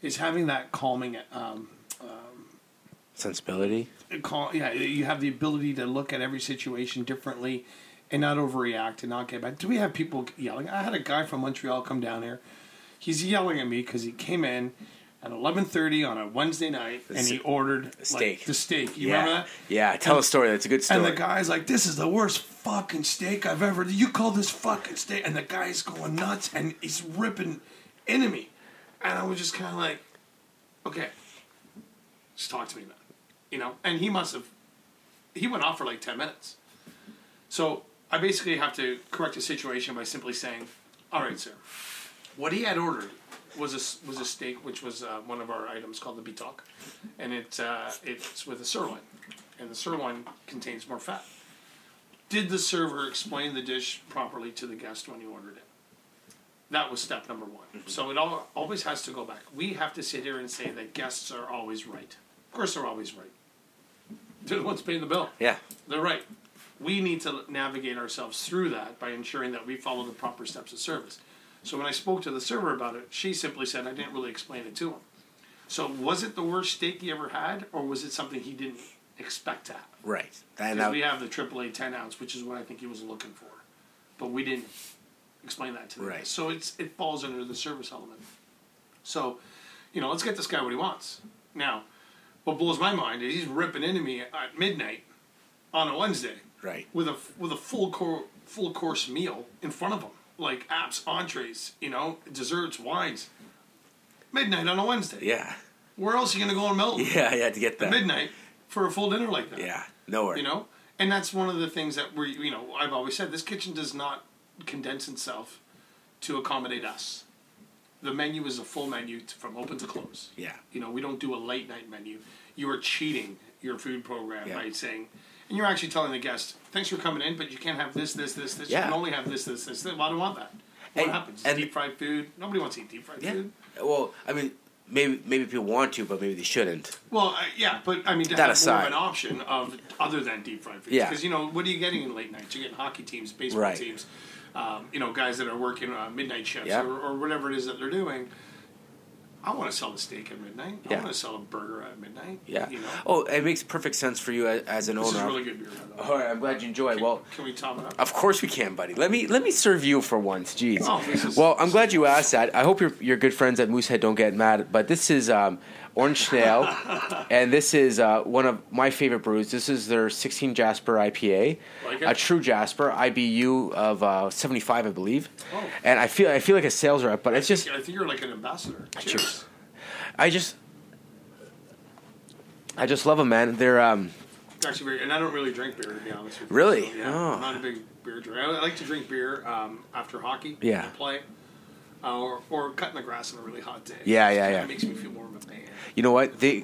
is having that calming sensibility. You have the ability to look at every situation differently. And not overreact and not get back. Do we have people yelling? I had a guy from Montreal come down here. He's yelling at me because he came in at 11:30 on a Wednesday night and he ordered steak. Like, the steak. You remember that? Yeah, tell a story. That's a good story. And the guy's like, "This is the worst fucking steak I've ever. You call this fucking steak?" And the guy's going nuts and he's ripping into me. And I was just kind of like, "Okay, just talk to me about it," you know. And he went off for like 10 minutes. So I basically have to correct the situation by simply saying, "All right, sir, what he had ordered was a steak, which was one of our items called the bitok, and it's with a sirloin, and the sirloin contains more fat. Did the server explain the dish properly to the guest when you ordered it?" That was step number one. Mm-hmm. So it always has to go back. We have to sit here and say that guests are always right. Of course they're always right. They're the ones paying the bill. Yeah. They're right. We need to navigate ourselves through that by ensuring that we follow the proper steps of service. So when I spoke to the server about it, she simply said, "I didn't really explain it to him." So was it the worst steak he ever had, or was it something he didn't expect to have? Right. Because we have the AAA 10-ounce, which is what I think he was looking for. But we didn't explain that to them. Right. So it falls under the service element. So, you know, let's get this guy what he wants. Now, what blows my mind is he's ripping into me at midnight on a Wednesday. Right. With a full course meal in front of them, like apps, entrees, you know, desserts, wines. Midnight on a Wednesday. Yeah. Where else are you going to go in Melton? Yeah, to get that. At midnight for a full dinner like that. Yeah, nowhere. You know? And that's one of the things that we're, you know, I've always said, this kitchen does not condense itself to accommodate us. The menu is a full menu from open to close. Yeah. You know, we don't do a late night menu. You are cheating your food program by saying... And you're actually telling the guest, "Thanks for coming in, but you can't have this, this, this, this. Yeah. You can only have this, this, this, this." Well, I don't want that. What happens? Deep-fried food. Nobody wants to eat deep-fried food. Well, I mean, maybe people want to, but maybe they shouldn't. Well, but I mean, to have more of an option of other than deep-fried food. Because, you know, what are you getting in late nights? You're getting hockey teams, baseball teams, you know, guys that are working midnight shifts or whatever it is that they're doing. I want to sell a steak at midnight. Yeah. I want to sell a burger at midnight. Yeah. You know? Oh, it makes perfect sense for you as an owner. This is really good beer. All right, I'm glad you enjoy. Can we top it up? Of course we can, buddy. Let me serve you for once. Jeez. Oh, I'm glad you asked that. I hope your good friends at Moosehead don't get mad. But this is Orange Snail, and this is one of my favorite brews. This is their 16 Jasper IPA, like a true Jasper IBU of 75, I believe. Oh. And I feel like a sales rep, but I think you're like an ambassador. Cheers. I just love them, man. They're actually very, and I don't really drink beer, to be honest with you. Really? So, I'm not a big beer drinker. I like to drink beer after hockey, and play, or cutting the grass on a really hot day. Yeah. It makes me feel warm. You know what? You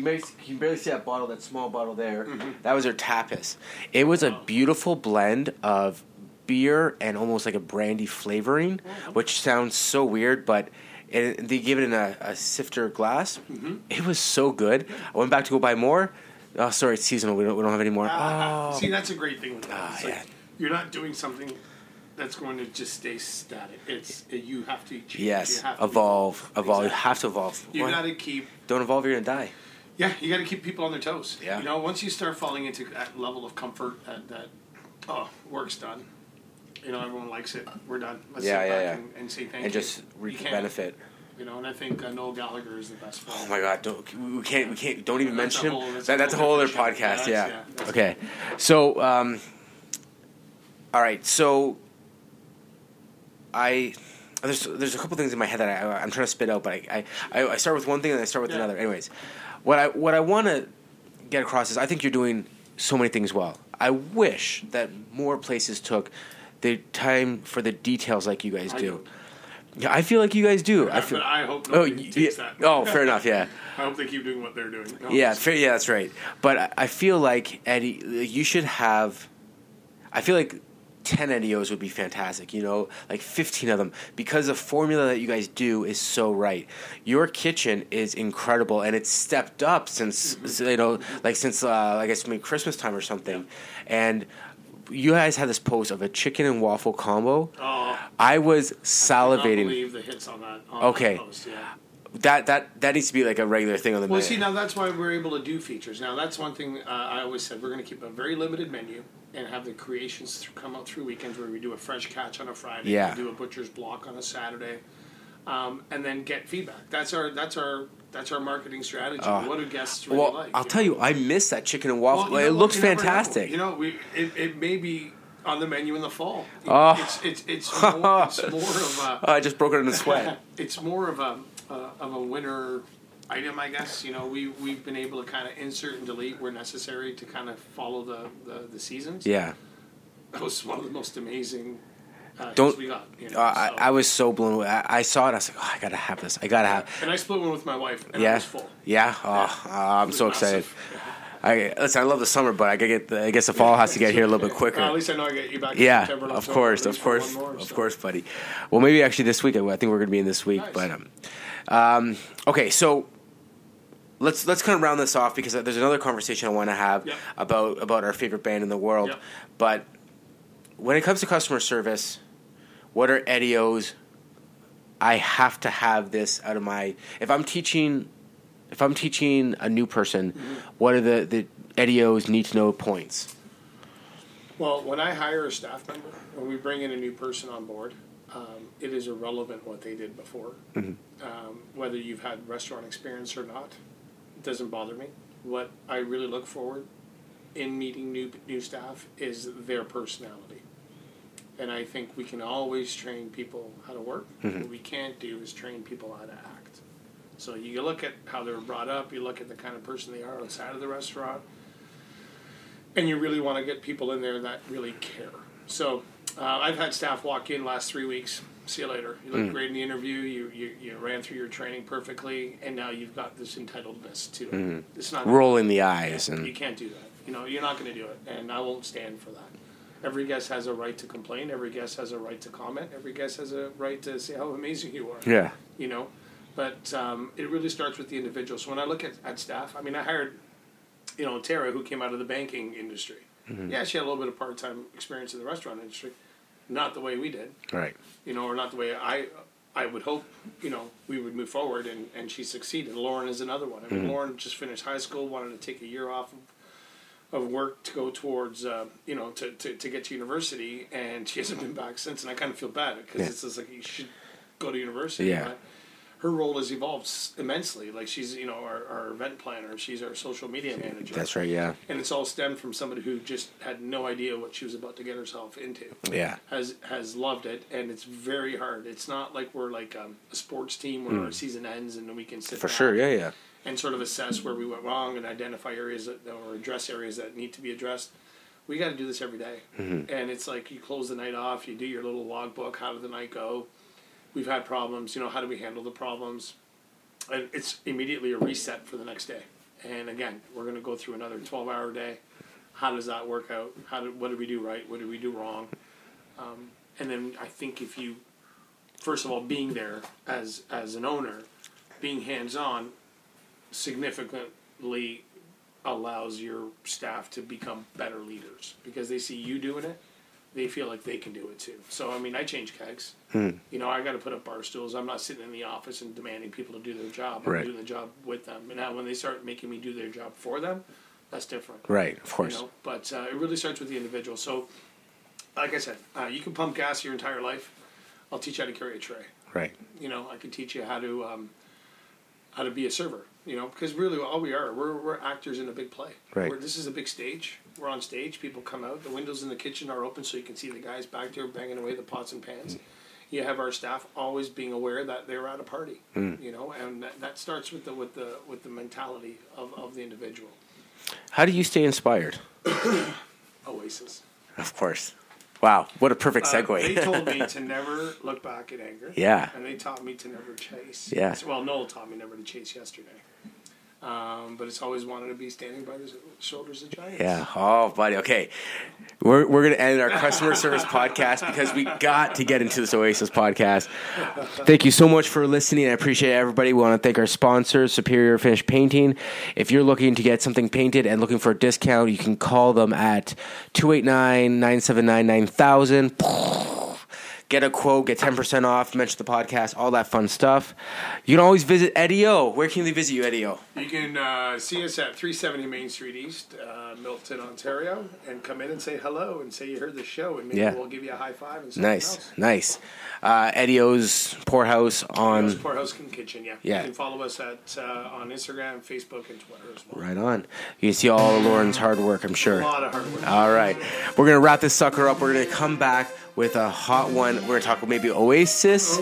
can barely see that bottle, that small bottle there. Mm-hmm. That was their tapas. It was a beautiful blend of beer and almost like a brandy flavoring, which sounds so weird, but. And they give it in a sifter glass. Mm-hmm. It was so good. I went back to go buy more. Oh, sorry, it's seasonal. We don't have any more. See, that's a great thing with that. Like, you're not doing something that's going to just stay static. You have to change. Yes, evolve. Exactly. You have to evolve. You got to keep. Don't evolve, you're going to die. Yeah, you got to keep people on their toes. Yeah. You know, once you start falling into that level of comfort, that work's done. You know, everyone likes it. We're done. Let's sit back and say thank you. And just reap the benefit. You know, and I think Noel Gallagher is the best player. Oh my God! We can't. Don't even mention him. That's a whole other podcast. Yeah. Okay. So, all right. So, there's a couple things in my head that I'm trying to spit out, but I start with one thing and I start with another. Anyways, what I want to get across is I think you're doing so many things well. I wish that more places took the time for the details like you guys do. Yeah, I feel like you guys do. Yeah, but I hope nobody takes that. Oh, fair enough, yeah. I hope they keep doing what they're doing. No, yeah, fair, yeah, that's right. But I feel like, Eddie, you should have... I feel like 10 NDOs would be fantastic, you know? Like 15 of them. Because the formula that you guys do is so right. Your kitchen is incredible, and it's stepped up since, you know, like since, I guess, maybe Christmas time or something. And... you guys had this post of a chicken and waffle combo. Oh, I was salivating. I cannot believe the hits on that. Okay. That post, yeah. That needs to be like a regular thing on the menu. Well, see, now that's why we're able to do features. Now, that's one thing I always said. We're going to keep a very limited menu and have the creations come out through weekends where we do a fresh catch on a Friday. Yeah. We do a butcher's block on a Saturday. And then get feedback. That's our marketing strategy. What do guests really like? I'll tell you, I miss that chicken and waffle. Well, you know, it looks fantastic. Know. You know, it may be on the menu in the fall. It's more of a. I just broke it in a sweat. It's more of a winter item, I guess. You know, we've been able to kind of insert and delete where necessary to kind of follow the seasons. Yeah, that was one of the most amazing. I was so blown away. I saw it. I was like, oh, I gotta have this. And I split one with my wife. And I was full. Yeah. I'm so excited. I love the summer, but I guess the fall has to get here a little bit quicker. At least I know I get you back. Yeah. Of course, buddy. Well, maybe actually this week. I think we're gonna be in this week. Nice. But okay, so. Let's kind of round this off because there's another conversation I want to have about our favorite band in the world, but. When it comes to customer service, what are NDOs? I have to have this out of my. If I'm teaching a new person, what are the NDOs need to know points? Well, when I hire a staff member, when we bring in a new person on board, it is irrelevant what they did before. Mm-hmm. Whether you've had restaurant experience or not, it doesn't bother me. What I really look forward in meeting new staff is their personality. And I think we can always train people how to work. Mm-hmm. What we can't do is train people how to act. So you look at how they're brought up, you look at the kind of person they are outside of the restaurant, and you really want to get people in there that really care. So I've had staff walk in last 3 weeks, see you later. You looked great in the interview, you ran through your training perfectly, and now you've got this entitledness to it. Mm-hmm. It's not rolling the eyes. And you can't do that. You know, you're not going to do it, and I won't stand for that. Every guest has a right to complain. Every guest has a right to comment. Every guest has a right to say how amazing you are. Yeah. You know, but it really starts with the individual. So when I look at staff, I mean, I hired, you know, Tara, who came out of the banking industry. Mm-hmm. Yeah, she had a little bit of part-time experience in the restaurant industry. Not the way we did. Right. You know, or not the way I would hope, you know, we would move forward, and she succeeded. Lauren is another one. I mean, Lauren just finished high school, wanted to take a year off of work to go towards, you know, to get to university, and she hasn't been back since, and I kind of feel bad because it's just like, you should go to university. Yeah. But her role has evolved immensely. Like, she's, you know, our event planner. She's our social media manager. That's right, yeah. And it's all stemmed from somebody who just had no idea what she was about to get herself into. Yeah. Has loved it, and it's very hard. It's not like we're like a sports team where our season ends and we can sit down. For sure, yeah. And sort of assess where we went wrong and identify areas or address areas that need to be addressed. We got to do this every day. Mm-hmm. And it's like you close the night off, you do your little logbook. How did the night go? We've had problems. You know, how do we handle the problems? And it's immediately a reset for the next day. And again, we're going to go through another 12-hour day. How does that work out? What did we do right? What did we do wrong? And then I think if you, first of all, being there as an owner, being hands-on, significantly allows your staff to become better leaders because they see you doing it, they feel like they can do it too. So I mean, I change kegs. You know, I got to put up bar stools. I'm not sitting in the office and demanding people to do their job. I'm doing the job with them. And now when they start making me do their job for them, that's different. Right, of course. You know? But it really starts with the individual. So, like I said, you can pump gas your entire life. I'll teach you how to carry a tray. Right. You know, I could teach you how to be a server. You know, because really all we are, we're actors in a big play. Right. This is a big stage. We're on stage. People come out. The windows in the kitchen are open so you can see the guys back there banging away the pots and pans. You have our staff always being aware that they're at a party, you know, and that starts with the mentality of the individual. How do you stay inspired? Oasis. Of course. Wow, what a perfect segue. They told me to never look back in anger. Yeah. And they taught me to never chase. Yeah. Well, Noel taught me never to chase yesterday. But it's always wanted to be standing by the shoulders of giants. Yeah. Oh, buddy. Okay. We're going to end our customer service podcast because we got to get into this Oasis podcast. Thank you so much for listening. I appreciate everybody. We want to thank our sponsor, Superior Fish Painting. If you're looking to get something painted and looking for a discount, you can call them at 289-979-9000. Get a quote, get 10% off, mention the podcast, all that fun stuff. You can always visit Eddie O. Where can they visit you, Eddie O? You can see us at 370 Main Street East, Milton, Ontario, and come in and say hello and say you heard the show, and maybe we'll give you a high five and something else. Nice. Eddie O's Poor House on... Poor House and Kitchen, yeah. You can follow us at on Instagram, Facebook, and Twitter as well. Right on. You can see all of Lauren's hard work, I'm sure. A lot of hard work. All right. We're going to wrap this sucker up. We're going to come back with a hot one. We're going to talk maybe Oasis,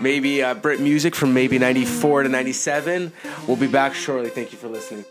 maybe Brit music from maybe 94 to 97. We'll be back shortly. Thank you for listening.